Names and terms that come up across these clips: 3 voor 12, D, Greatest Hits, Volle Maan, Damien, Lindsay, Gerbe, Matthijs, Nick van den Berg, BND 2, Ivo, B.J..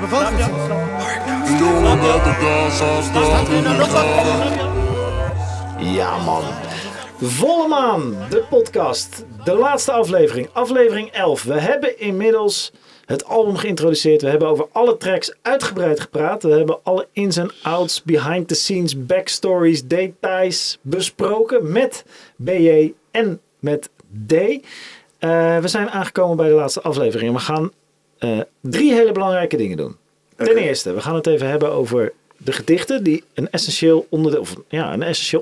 bevalt het. Jongen met de dans als dat in de gang. Ja man. Volle Maan, de podcast. De laatste aflevering, aflevering 11. We hebben inmiddels het album geïntroduceerd. We hebben over alle tracks uitgebreid gepraat. We hebben alle ins en outs, behind the scenes, backstories, details besproken met B.J. en met D. We zijn aangekomen bij de laatste aflevering. We gaan drie hele belangrijke dingen doen. Okay. Ten eerste, we gaan het even hebben over de gedichten die een essentieel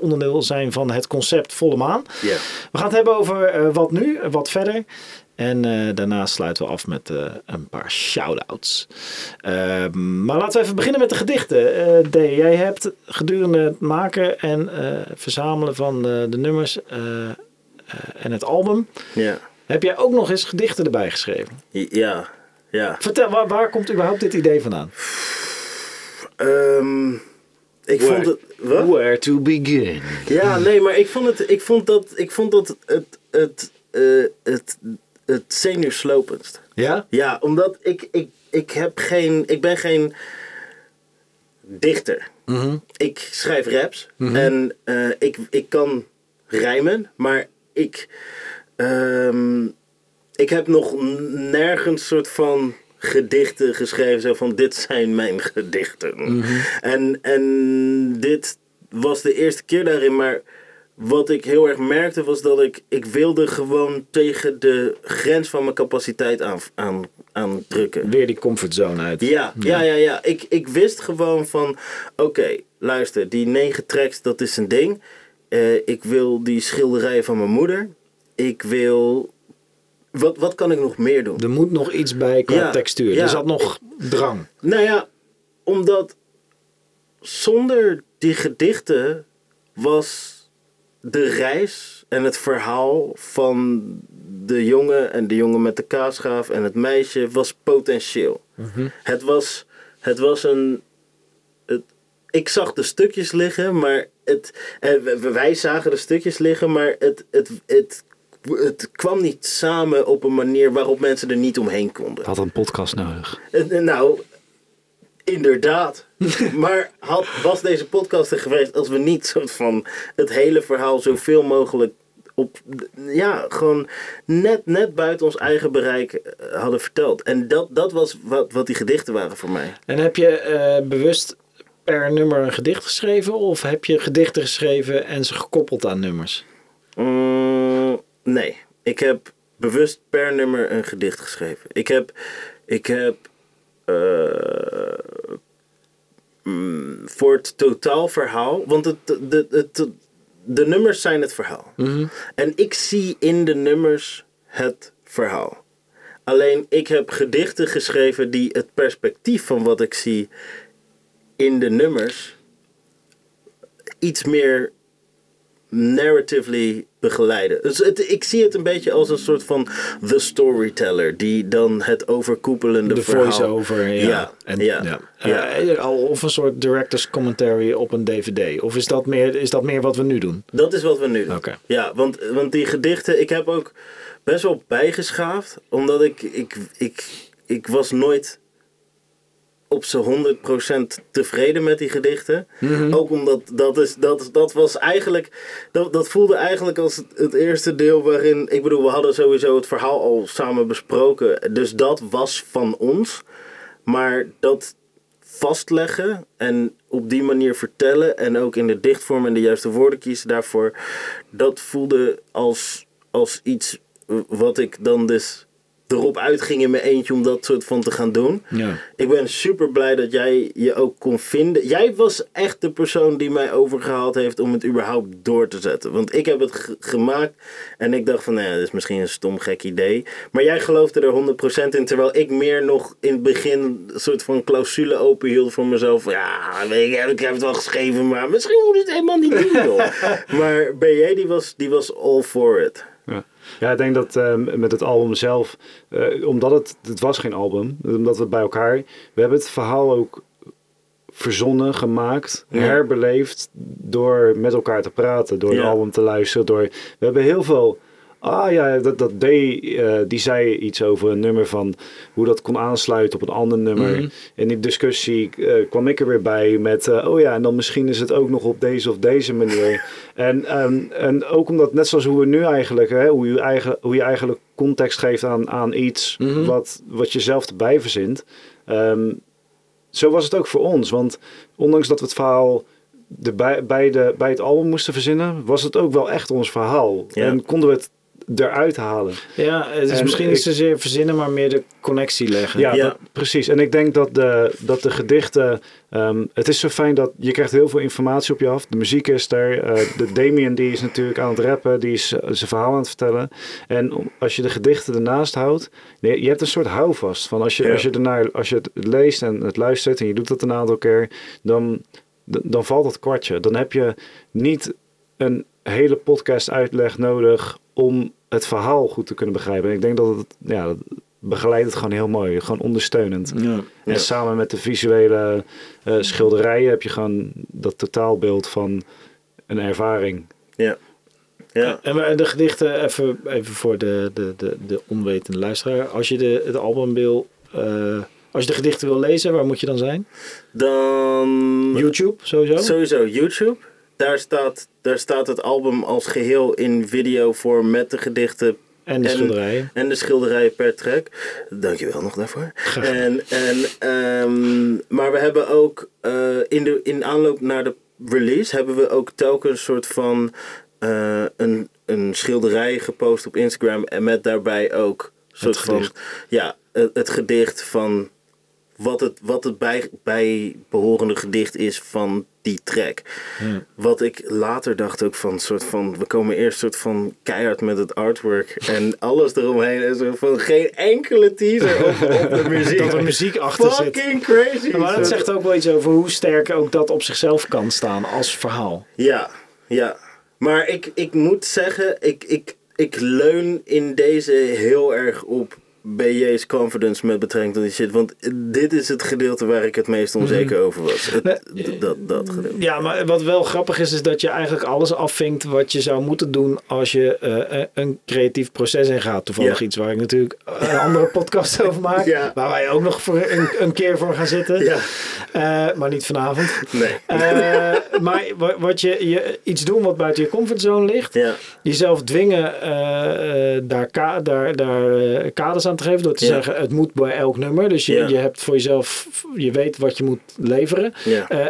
onderdeel zijn van het concept Volle Maan. Yeah. We gaan het hebben over wat nu, wat verder. En daarna sluiten we af met een paar shout-outs. Maar laten we even beginnen met de gedichten. D, jij hebt gedurende het maken en verzamelen van de nummers en het album... Yeah. Heb jij ook nog eens gedichten erbij geschreven? Ja, ja. Vertel, waar komt überhaupt dit idee vandaan? Where to begin? Ja, nee, maar ik vond dat het zenuwslopendst. Ja? Ja, omdat ik ben geen dichter. Mm-hmm. Ik schrijf raps en ik kan rijmen, maar ik heb nog nergens soort van gedichten geschreven. Zo van, dit zijn mijn gedichten. Mm-hmm. En dit was de eerste keer daarin. Maar wat ik heel erg merkte was dat ik wilde gewoon tegen de grens van mijn capaciteit aan drukken. Weer die comfortzone uit. Ja. Ik wist gewoon van, oké, luister, die 9 tracks, dat is een ding. Ik wil die schilderijen van mijn moeder. Ik wil... Wat kan ik nog meer doen? Er moet nog iets bij qua textuur. Ja. Er zat nog drang. Nou ja, omdat zonder die gedichten was de reis en het verhaal van de jongen en de jongen met de kaasschaaf en het meisje was potentieel. Mm-hmm. Ik zag de stukjes liggen, maar wij zagen de stukjes liggen, maar het kwam niet samen op een manier waarop mensen er niet omheen konden. Had een podcast nodig. Nou, inderdaad. Maar was deze podcast er geweest als we niet soort van het hele verhaal zoveel mogelijk gewoon net buiten ons eigen bereik hadden verteld. En dat was wat die gedichten waren voor mij. En heb je bewust per nummer een gedicht geschreven? Of heb je gedichten geschreven en ze gekoppeld aan nummers? Nee, ik heb bewust per nummer een gedicht geschreven. Ik heb voor het totaal verhaal... Want de nummers zijn het verhaal. Mm-hmm. En ik zie in de nummers het verhaal. Alleen ik heb gedichten geschreven die het perspectief van wat ik zie in de nummers iets meer narratively begeleiden. Dus ik zie het een beetje als een soort van the storyteller die dan het overkoepelende verhaal. De voice-over, of een soort director's commentary op een DVD. Of is dat meer wat we nu doen? Dat is wat we nu doen. Okay. Ja, want die gedichten, ik heb ook best wel bijgeschaafd, omdat ik was nooit op z'n 100% tevreden met die gedichten. Mm-hmm. Ook omdat dat voelde eigenlijk als het eerste deel waarin... Ik bedoel, we hadden sowieso het verhaal al samen besproken. Dus dat was van ons. Maar dat vastleggen en op die manier vertellen... en ook in de dichtvorm en de juiste woorden kiezen daarvoor... dat voelde als iets wat ik dan dus... erop uitging in mijn eentje om dat soort van te gaan doen. Ja. Ik ben super blij dat jij je ook kon vinden. Jij was echt de persoon die mij overgehaald heeft om het überhaupt door te zetten. Want ik heb het gemaakt en ik dacht van, nou ja, dit is misschien een stom gek idee. Maar jij geloofde er 100% in, terwijl ik meer nog in het begin een soort van clausule open hield voor mezelf. Ja, ik heb het wel geschreven, maar misschien moet het helemaal niet doen, joh. Maar B.J. die was all for it. Ja. Ja, ik denk dat met het album zelf, omdat het was geen album, omdat we bij elkaar, we hebben het verhaal ook verzonnen, gemaakt, herbeleefd door met elkaar te praten, door het album te luisteren, we hebben heel veel Ah ja, dat D, die zei iets over een nummer van hoe dat kon aansluiten op een ander nummer. Mm-hmm. In die discussie kwam ik er weer bij met, oh ja, en dan misschien is het ook nog op deze of deze manier. En ook omdat, net zoals hoe we nu eigenlijk, hè, hoe je eigenlijk context geeft aan iets mm-hmm. wat je zelf erbij verzint. Zo was het ook voor ons, want ondanks dat we het verhaal bij het album moesten verzinnen, was het ook wel echt ons verhaal. Ja. En konden we het eruit halen. Ja, het is misschien niet zozeer verzinnen, maar meer de connectie leggen. Ja, ja. Precies. En ik denk dat de gedichten... het is zo fijn dat je krijgt heel veel informatie op je af. De muziek is er. De Damien die is natuurlijk aan het rappen. Die is zijn verhaal aan het vertellen. En als je de gedichten ernaast houdt... Je hebt een soort houvast. Van als je het leest en het luistert en je doet dat een aantal keer... Dan valt dat kwartje. Dan heb je niet een hele podcast uitleg nodig om het verhaal goed te kunnen begrijpen. En ik denk dat het begeleidt het gewoon heel mooi. Gewoon ondersteunend. Ja, en samen met de visuele schilderijen heb je gewoon dat totaalbeeld van een ervaring. Ja. Ja. En de gedichten, even voor de onwetende luisteraar. Als je het album wil... Als je de gedichten wil lezen, waar moet je dan zijn? Dan... YouTube, sowieso? Sowieso, YouTube. Daar staat het album als geheel in videovorm met de gedichten... En de schilderijen. En de schilderijen per track. Dankjewel nog daarvoor. Maar we hebben ook in aanloop naar de release... hebben we ook telkens een soort van een schilderij gepost op Instagram... en met daarbij ook een soort van... Ja, het gedicht van... Wat het bijbehorende gedicht is van die track. Ja. Wat ik later dacht ook van soort van... We komen eerst soort van keihard met het artwork. En alles eromheen. En soort van geen enkele teaser op de muziek. Dat er muziek achter zit. Fucking crazy. Ja, maar dat zegt ook wel iets over hoe sterk ook dat op zichzelf kan staan als verhaal. Ja, ja. Maar ik moet zeggen... Ik leun in deze heel erg op... B.J.'s confidence met betrekking tot die shit. Want dit is het gedeelte waar ik het meest onzeker over was. Dat gedeelte. Ja, maar wat wel grappig is dat je eigenlijk alles afvinkt wat je zou moeten doen als je een creatief proces ingaat. Toevallig iets waar ik natuurlijk een andere podcast over maak. Ja. Waar wij ook nog voor een keer voor gaan zitten. Ja. Maar niet vanavond. Nee. Maar wat je iets doen wat buiten je comfortzone ligt. Ja. Jezelf dwingen daar kaders aan te geven door te zeggen het moet bij elk nummer, dus je hebt voor jezelf, je weet wat je moet leveren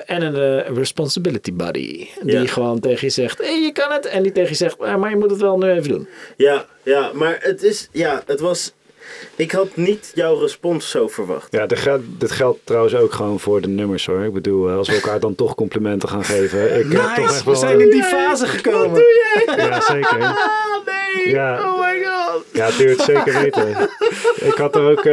en een responsibility buddy die gewoon tegen je zegt hey, je kan het, en die tegen je zegt maar je moet het wel nu even doen. Ja, maar het is, het was, ik had niet jouw respons zo verwacht. Ja, dit geldt trouwens ook gewoon voor de nummers hoor. Ik bedoel, als we elkaar dan toch complimenten gaan geven. We zijn in die fase gekomen. Wat doe jij? Ja, zeker. Nee, oh my god. Ja, het duurt zeker weten. Ik had er ook,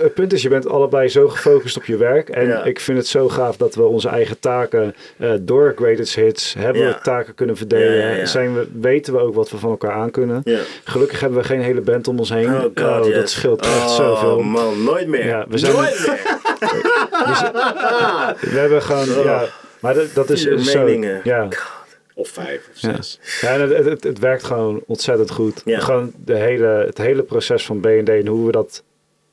het punt is, je bent allebei zo gefocust op je werk. En ik vind het zo gaaf dat we onze eigen taken door Greatest Hits hebben we taken kunnen verdelen. Ja. Weten we ook wat we van elkaar aan kunnen. Ja. Gelukkig hebben we geen hele band om ons heen. Oh, god, yes. Dat scheelt echt zoveel. Oh man, nooit meer. Ja, we hebben gewoon, maar dat is zo. Ja. Of 5 of 6. Ja, en het werkt gewoon ontzettend goed. Ja. Gewoon het hele proces van BND en hoe we dat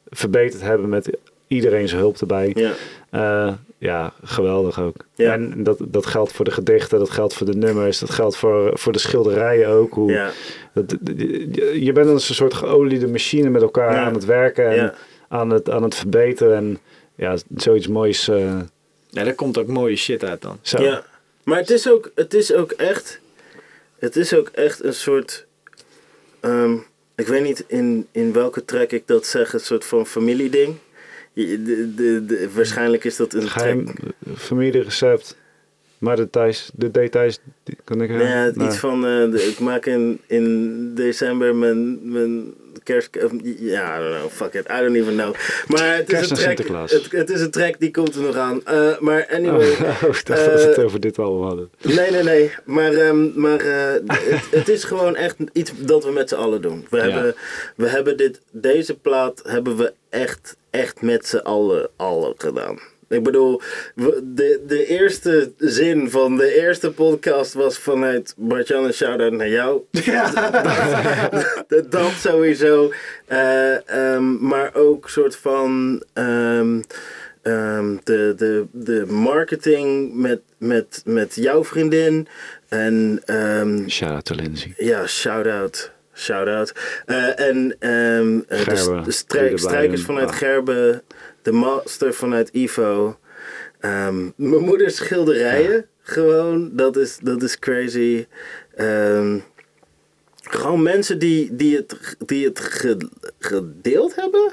verbeterd hebben met iedereen zijn hulp erbij. Ja. Geweldig ook. Ja. En dat geldt voor de gedichten, dat geldt voor de nummers, dat geldt voor de schilderijen ook. Je bent een soort geoliede machine met elkaar aan het werken en aan het verbeteren. En zoiets moois. Ja, daar komt ook mooie shit uit dan. Zo. Ja. Maar het is ook echt een soort, ik weet niet in welke track ik dat zeg, een soort van familieding. Waarschijnlijk is dat een geheim familierecept. Maar de details die kan ik hebben. Ja, iets van, ik maak in december mijn kerst... I don't know, fuck it, I don't even know. Maar het is een track, het is een track die komt er nog aan. Maar anyway... ik dacht dat we het over dit al hadden. Nee. Het is gewoon echt iets dat we met z'n allen doen. We hebben deze plaat hebben we echt met z'n allen gedaan. Ik bedoel, de eerste zin van de eerste podcast was vanuit Bartjan, shout-out naar jou. Ja. Dat sowieso. Maar ook soort van de marketing met jouw vriendin. En, shout-out to Lindsay. Ja, shout-out. Shout-out. Gerbe, de strijkers vanuit Gerbe. De master vanuit Ivo. Mijn moeders schilderijen. Ja. Gewoon. Dat is crazy. Gewoon mensen die het gedeeld hebben.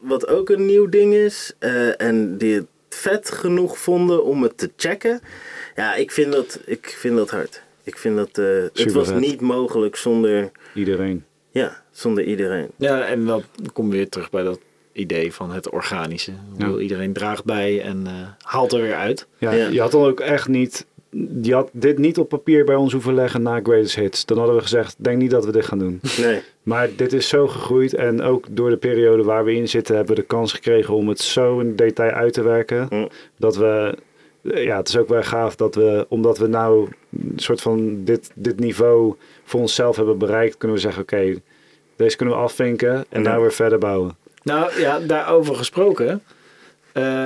Wat ook een nieuw ding is. En die het vet genoeg vonden om het te checken. Ja, ik vind dat hard. Ik vind dat... het was vet. Niet mogelijk zonder... Iedereen. Ja, zonder iedereen. Ja, en dat komt weer terug bij dat idee van het organische. Ja. Iedereen draagt bij en haalt er weer uit. Ja, ja. Je had dan ook echt niet... Je had dit niet op papier bij ons hoeven leggen na Greatest Hits. Dan hadden we gezegd, denk niet dat we dit gaan doen. Nee. Maar dit is zo gegroeid. En ook door de periode waar we in zitten... hebben we de kans gekregen om het zo in detail uit te werken. Mm. Dat we... Ja, het is ook wel gaaf dat we, omdat we nou een soort van dit niveau voor onszelf hebben bereikt, kunnen we zeggen, oké, deze kunnen we afvinken en nou weer verder bouwen. Nou ja, daarover gesproken.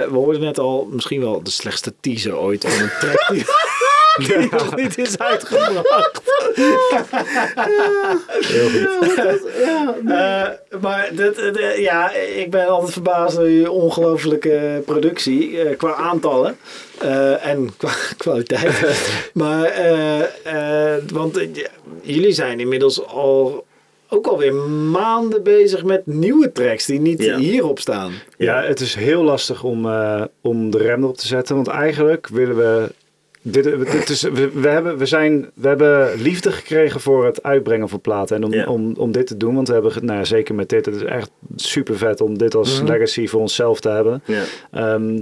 We hoorden net al misschien wel de slechtste teaser ooit van een track die nog niet is uitgebracht. Heel goed. Maar ja, ik ben altijd verbaasd door je ongelofelijke productie qua aantallen en qua kwaliteit. Maar want jullie zijn inmiddels ook alweer maanden bezig met nieuwe tracks die niet hierop staan. Ja, het is heel lastig om de rem erop te zetten, want eigenlijk willen we... We hebben liefde gekregen voor het uitbrengen van platen. En om dit te doen. Want we hebben, zeker met dit. Het is echt super vet om dit als legacy voor onszelf te hebben. Yeah.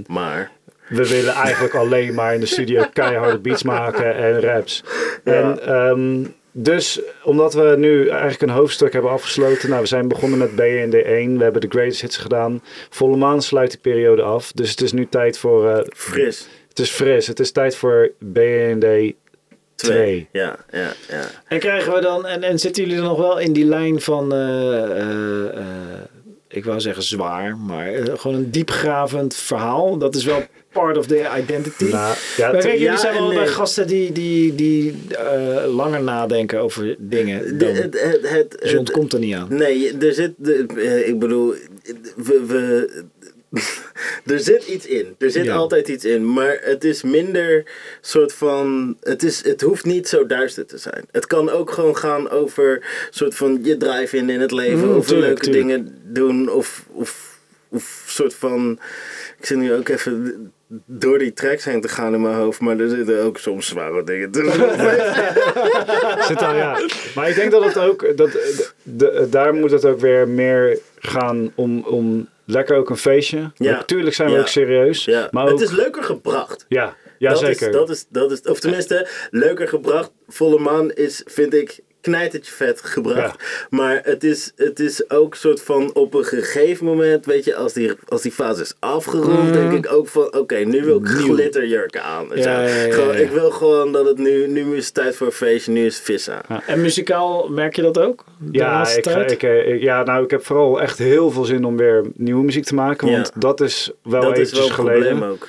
Maar... We willen eigenlijk alleen maar in de studio keiharde beats maken en raps. Ja. En, dus omdat we nu eigenlijk een hoofdstuk hebben afgesloten. We zijn begonnen met BND 1. We hebben de Greatest Hits gedaan. Volle Maan sluit die periode af. Dus het is nu tijd voor... Fris. Het is fris. Het is tijd voor BND 2. Ja. En krijgen we dan... En zitten jullie dan nog wel in die lijn van... ik wou zeggen zwaar, maar gewoon een diepgravend verhaal. Dat is wel part of the identity. Nou, ja, maar kijk, jullie zijn wel bij gasten die langer nadenken over dingen. Dus je ontkomt er niet aan. Nee, er zit... ik bedoel... Er zit iets in. Er zit altijd iets in. Maar het is minder soort van... Het hoeft niet zo duister te zijn. Het kan ook gewoon gaan over soort van je drive in het leven. Of leuke dingen doen. Of soort van... Ik zit nu ook even... door die tracks heen te gaan in mijn hoofd, maar er zitten ook soms zware dingen tussen. Maar ik denk dat het ook, daar moet het ook weer meer gaan om lekker ook een feestje. Natuurlijk zijn we ook serieus. Ja. Maar ook, het is leuker gebracht. Ja dat zeker. Dat is, of tenminste, leuker gebracht. Volle Maan is, vind ik, knijtertje vet gebracht. Ja. Maar het is ook soort van op een gegeven moment, weet je, als die fase is afgerond, denk ik ook van, oké, nu wil ik glitterjurken aan. Ja. Gewoon, ik wil gewoon dat het nu is tijd voor een feestje, nu is vis aan. Ja. En muzikaal merk je dat ook? Ik heb vooral echt heel veel zin om weer nieuwe muziek te maken, want dat is wel eventjes geleden. Dat is wel een probleem ook.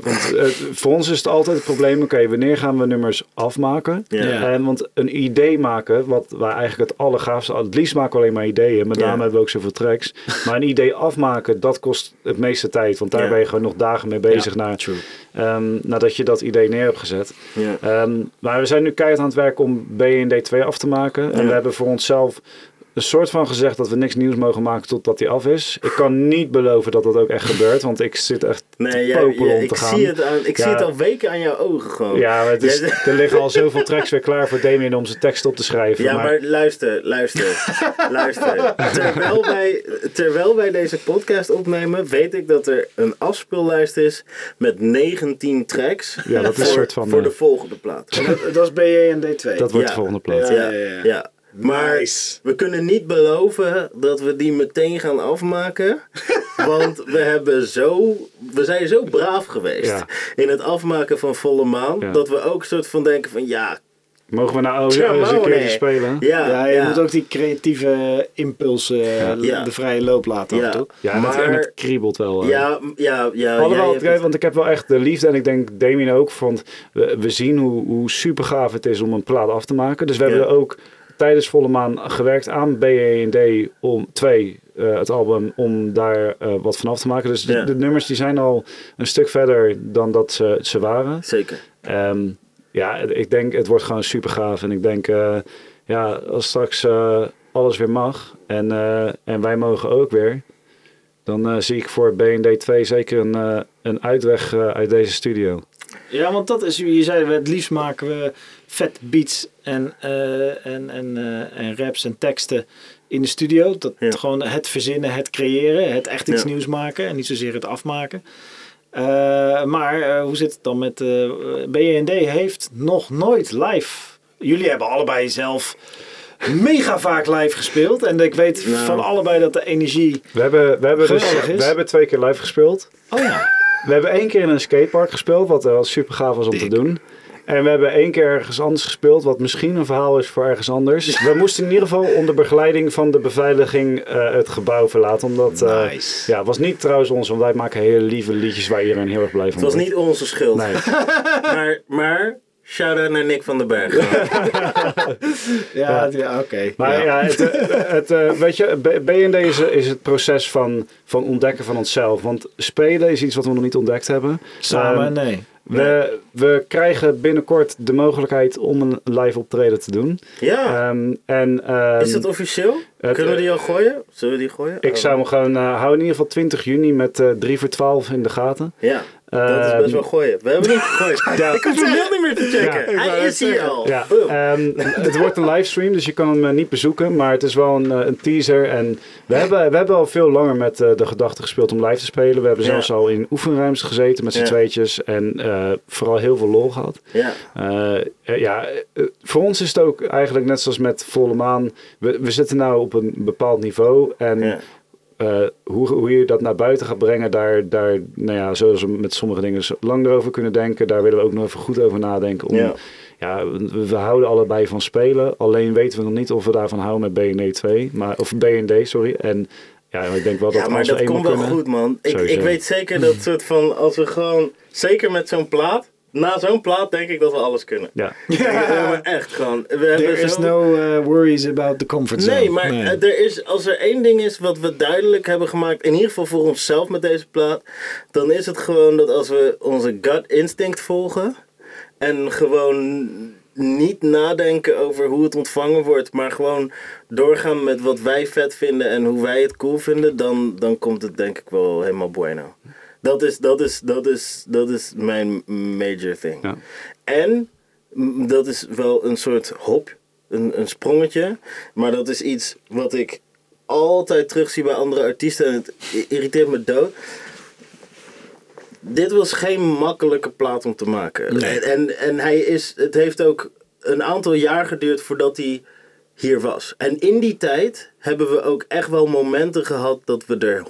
Want voor ons is het altijd het probleem, oké, wanneer gaan we nummers afmaken? Yeah. Want een idee maken, wat wij eigenlijk het allergaafste... Het liefst maken we alleen maar ideeën, maar daarom hebben we ook zoveel tracks. Maar een idee afmaken, dat kost het meeste tijd. Want daar ben je gewoon nog dagen mee bezig nadat je dat idee neer hebt gezet. Yeah. Maar we zijn nu keihard aan het werk om BND 2 af te maken. En we hebben voor onszelf... een soort van gezegd dat we niks nieuws mogen maken totdat die af is. Ik kan niet beloven dat dat ook echt gebeurt, want ik zit echt om te gaan. Ik zie het al weken aan jouw ogen gewoon. Ja, maar er liggen al zoveel tracks weer klaar voor Damien om zijn tekst op te schrijven. Ja, maar luister. Terwijl wij deze podcast opnemen, weet ik dat er een afspeellijst is met 19 tracks. Ja, dat is een soort van... voor de volgende plaat. Dat is BND 2. Dat wordt de volgende plaat. Ja. Maar we kunnen niet beloven dat we die meteen gaan afmaken. Want we zijn zo braaf geweest in het afmaken van Volle Maan. Ja. Dat we ook soort van denken van ja... Mogen we nou eens een keertje spelen? Ja, ja, je moet ook die creatieve impulsen de vrije loop laten. Ja, toch? Ja, maar en het kriebelt wel. Want ik heb wel echt de liefde en ik denk Damien ook. Want we zien hoe super gaaf het is om een plaat af te maken. Dus we hebben er ook tijdens Volle Maan gewerkt aan BND 2, het album, om daar wat van af te maken. Dus de nummers die zijn al een stuk verder dan dat ze waren. Zeker. Ja, ik denk, het wordt gewoon super gaaf. En ik denk, als straks alles weer mag en wij mogen ook weer, dan zie ik voor BND 2 zeker een uitweg uit deze studio. Ja, want dat is, je zei, het liefst maken we vet beats en raps en teksten in de studio. Dat gewoon het verzinnen, het creëren, het echt iets nieuws maken en niet zozeer het afmaken. Maar hoe zit het dan met BND heeft nog nooit live. Jullie hebben allebei zelf mega vaak live gespeeld. En ik weet van allebei dat de energie geweldig is. We hebben 2 keer live gespeeld. Oh ja. We hebben 1 keer in een skatepark gespeeld, wat super gaaf was om te doen. En we hebben 1 keer ergens anders gespeeld, wat misschien een verhaal is voor ergens anders. We moesten in ieder geval onder begeleiding van de beveiliging het gebouw verlaten. Omdat, nice. Ja, het was niet trouwens ons, want wij maken hele lieve liedjes waar iedereen heel erg blij van wordt. Het was niet onze schuld. Nee. maar shout-out naar Nick van den Berg. Oké. Maar weet je, BND is het proces van ontdekken van onszelf. Want spelen is iets wat we nog niet ontdekt hebben. Samen, We krijgen binnenkort de mogelijkheid om een live optreden te doen. Ja. Is dat officieel? Kunnen we die al gooien? Zullen we die gooien? Ik zou hem gewoon houden in ieder geval 20 juni met 3 voor 12 in de gaten. Ja, dat is best wel gooien. We hebben hem gegooid. Ik hoef hem niet meer te checken. Ja. Hij is hier al. Ja. Het wordt een livestream, dus je kan hem niet bezoeken. Maar het is wel een teaser. En we hebben al veel langer met de gedachte gespeeld om live te spelen. We hebben zelfs al in oefenruimtes gezeten met z'n tweetjes. En vooral heel veel lol gehad. Ja. Voor ons is het ook eigenlijk net zoals met Volle Maan. We zitten nou op een bepaald niveau. En hoe je dat naar buiten gaat brengen, daar zoals we met sommige dingen lang over kunnen denken, daar willen we ook nog even goed over nadenken. We houden allebei van spelen. Alleen weten we nog niet of we daarvan houden met BND 2. Of BND, sorry. En ik denk wel dat maar dat komt wel goed, man. Ik weet zeker dat soort van, als we gewoon, zeker met zo'n plaat, na zo'n plaat denk ik dat we alles kunnen. Ja. Maar echt gewoon. There is no worries about the comfort zone. Nee, maar als er één ding is wat we duidelijk hebben gemaakt, in ieder geval voor onszelf met deze plaat, dan is het gewoon dat als we onze gut instinct volgen en gewoon niet nadenken over hoe het ontvangen wordt, maar gewoon doorgaan met wat wij vet vinden en hoe wij het cool vinden, dan komt het denk ik wel helemaal bueno. Dat is mijn major thing. Ja. En dat is wel een soort hop, een sprongetje. Maar dat is iets wat ik altijd terugzie bij andere artiesten. En het irriteert me dood. Dit was geen makkelijke plaat om te maken. Nee. En het heeft ook een aantal jaar geduurd voordat hij hier was. En in die tijd hebben we ook echt wel momenten gehad dat we er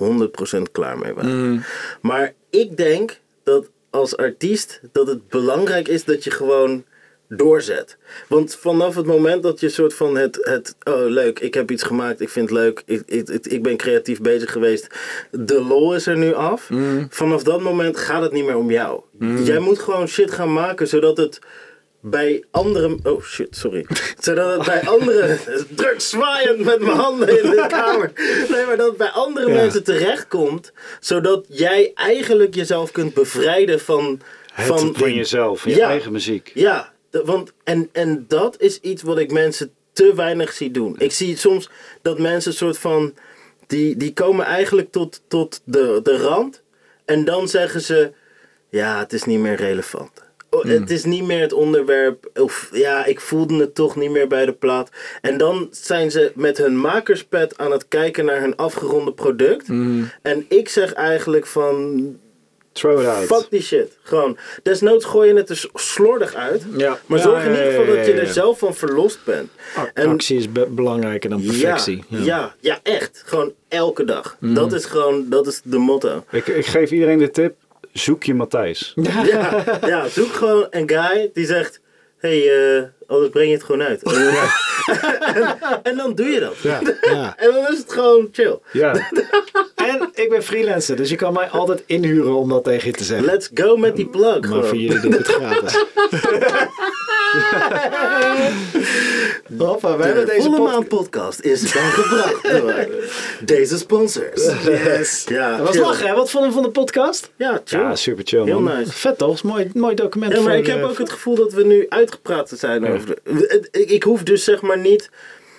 100% klaar mee waren. Mm. Maar ik denk dat als artiest dat het belangrijk is dat je gewoon doorzet. Want vanaf het moment dat je soort van oh leuk, ik heb iets gemaakt, ik vind het leuk, ik ben creatief bezig geweest, de lol is er nu af. Mm. Vanaf dat moment gaat het niet meer om jou. Mm. Jij moet gewoon shit gaan maken zodat het bij anderen... Oh shit, sorry. Zodat het bij anderen... druk zwaaiend met mijn handen in de kamer. Nee, maar dat het bij andere mensen terechtkomt. Zodat jij eigenlijk jezelf kunt bevrijden van... Van jezelf, van je eigen muziek. Ja, want... En dat is iets wat ik mensen te weinig zie doen. Ik zie soms dat mensen een soort van... Die komen eigenlijk tot de rand. En dan zeggen ze... Ja, het is niet meer relevant. Het is niet meer het onderwerp. Of ik voelde het toch niet meer bij de plaat. En dan zijn ze met hun makerspet aan het kijken naar hun afgeronde product. Mm. En ik zeg eigenlijk van... Throw it out. Fuck die shit. Gewoon. Desnoods gooi je het er slordig uit. Ja. Maar zorg in ieder geval dat je er zelf van verlost bent. Actie is belangrijker dan perfectie. Ja, echt. Gewoon elke dag. Dat is gewoon, dat is de motto. Ik geef iedereen de tip. Zoek je Matthijs. Ja, zoek gewoon een guy die zegt... Hé, anders breng je het gewoon uit. En dan doe je dat. Ja. En dan is het gewoon chill. Ja. En ik ben freelancer, dus je kan mij altijd inhuren om dat tegen je te zeggen. Let's go met die plug. Maar voor jullie doe ik het gratis. Hoppa, deze Volle Maan podcast is dan gebracht door deze sponsors. Yes. Ja, dat was lachen, hè? Wat vond je van de podcast? Ja, chill. Ja, super chill. Heel nice. Vet toch? Is mooi document. Ja, maar ik heb ook het gevoel dat we nu uitgepraat zijn over de... Ik hoef dus zeg maar niet...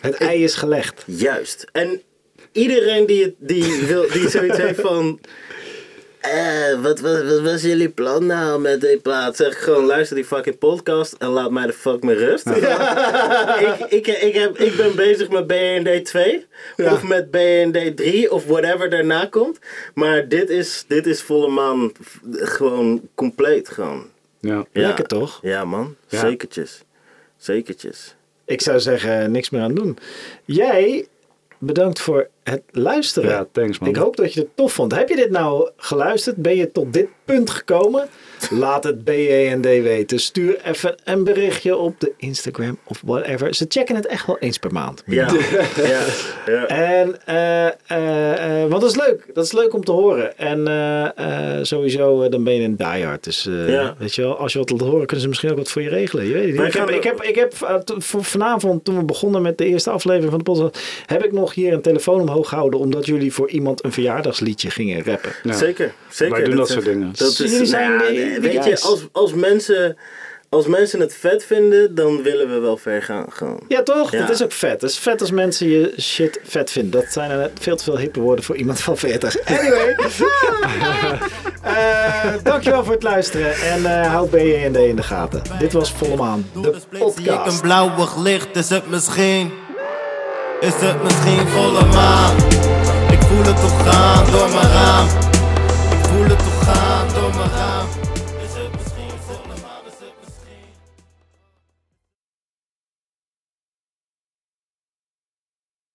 Het ei is gelegd. Juist. En iedereen die zoiets heeft van... Wat was jullie plan nou met die plaat? Zeg gewoon, luister die fucking podcast en laat mij de fuck met rust. Ja. Ik ben bezig met BND 2 of met BND 3 of whatever daarna komt. Maar dit is Volle Maan gewoon compleet gewoon. Ja. Lekker toch? Ja man, zekertjes. Ik zou zeggen, niks meer aan doen. Jij... Bedankt voor het luisteren. Ja, thanks man. Ik hoop dat je het tof vond. Heb je dit nou geluisterd? Ben je tot dit punt gekomen? Laat het BND weten. Stuur even een berichtje op de Instagram of whatever. Ze checken het echt wel eens per maand. Ja. En, want dat is leuk. Dat is leuk om te horen. En sowieso, dan ben je een diehard. Dus weet je wel, als je wat wilt horen, kunnen ze misschien ook wat voor je regelen. Je weet het niet. Ik heb vanavond, toen we begonnen met de eerste aflevering van de podcast, heb ik nog hier een telefoon omhoog gehouden, omdat jullie voor iemand een verjaardagsliedje gingen rappen. Ja. Zeker. Wij doen dat soort dingen. Weet je, als mensen het vet vinden, dan willen we wel ver gaan. Gewoon. Ja, toch? Ja. Dat is ook vet. Het is vet als mensen je shit vet vinden. Dat zijn er veel te veel hippe woorden voor iemand van 40. Anyway. Dankjewel voor het luisteren. En houd BND in de gaten. Dit was Volle Maan, de podcast. Zie ik een blauwig licht, is het misschien volle maan? Ik voel het toch gaan door mijn raam. Ik voel het toch gaan door mijn raam.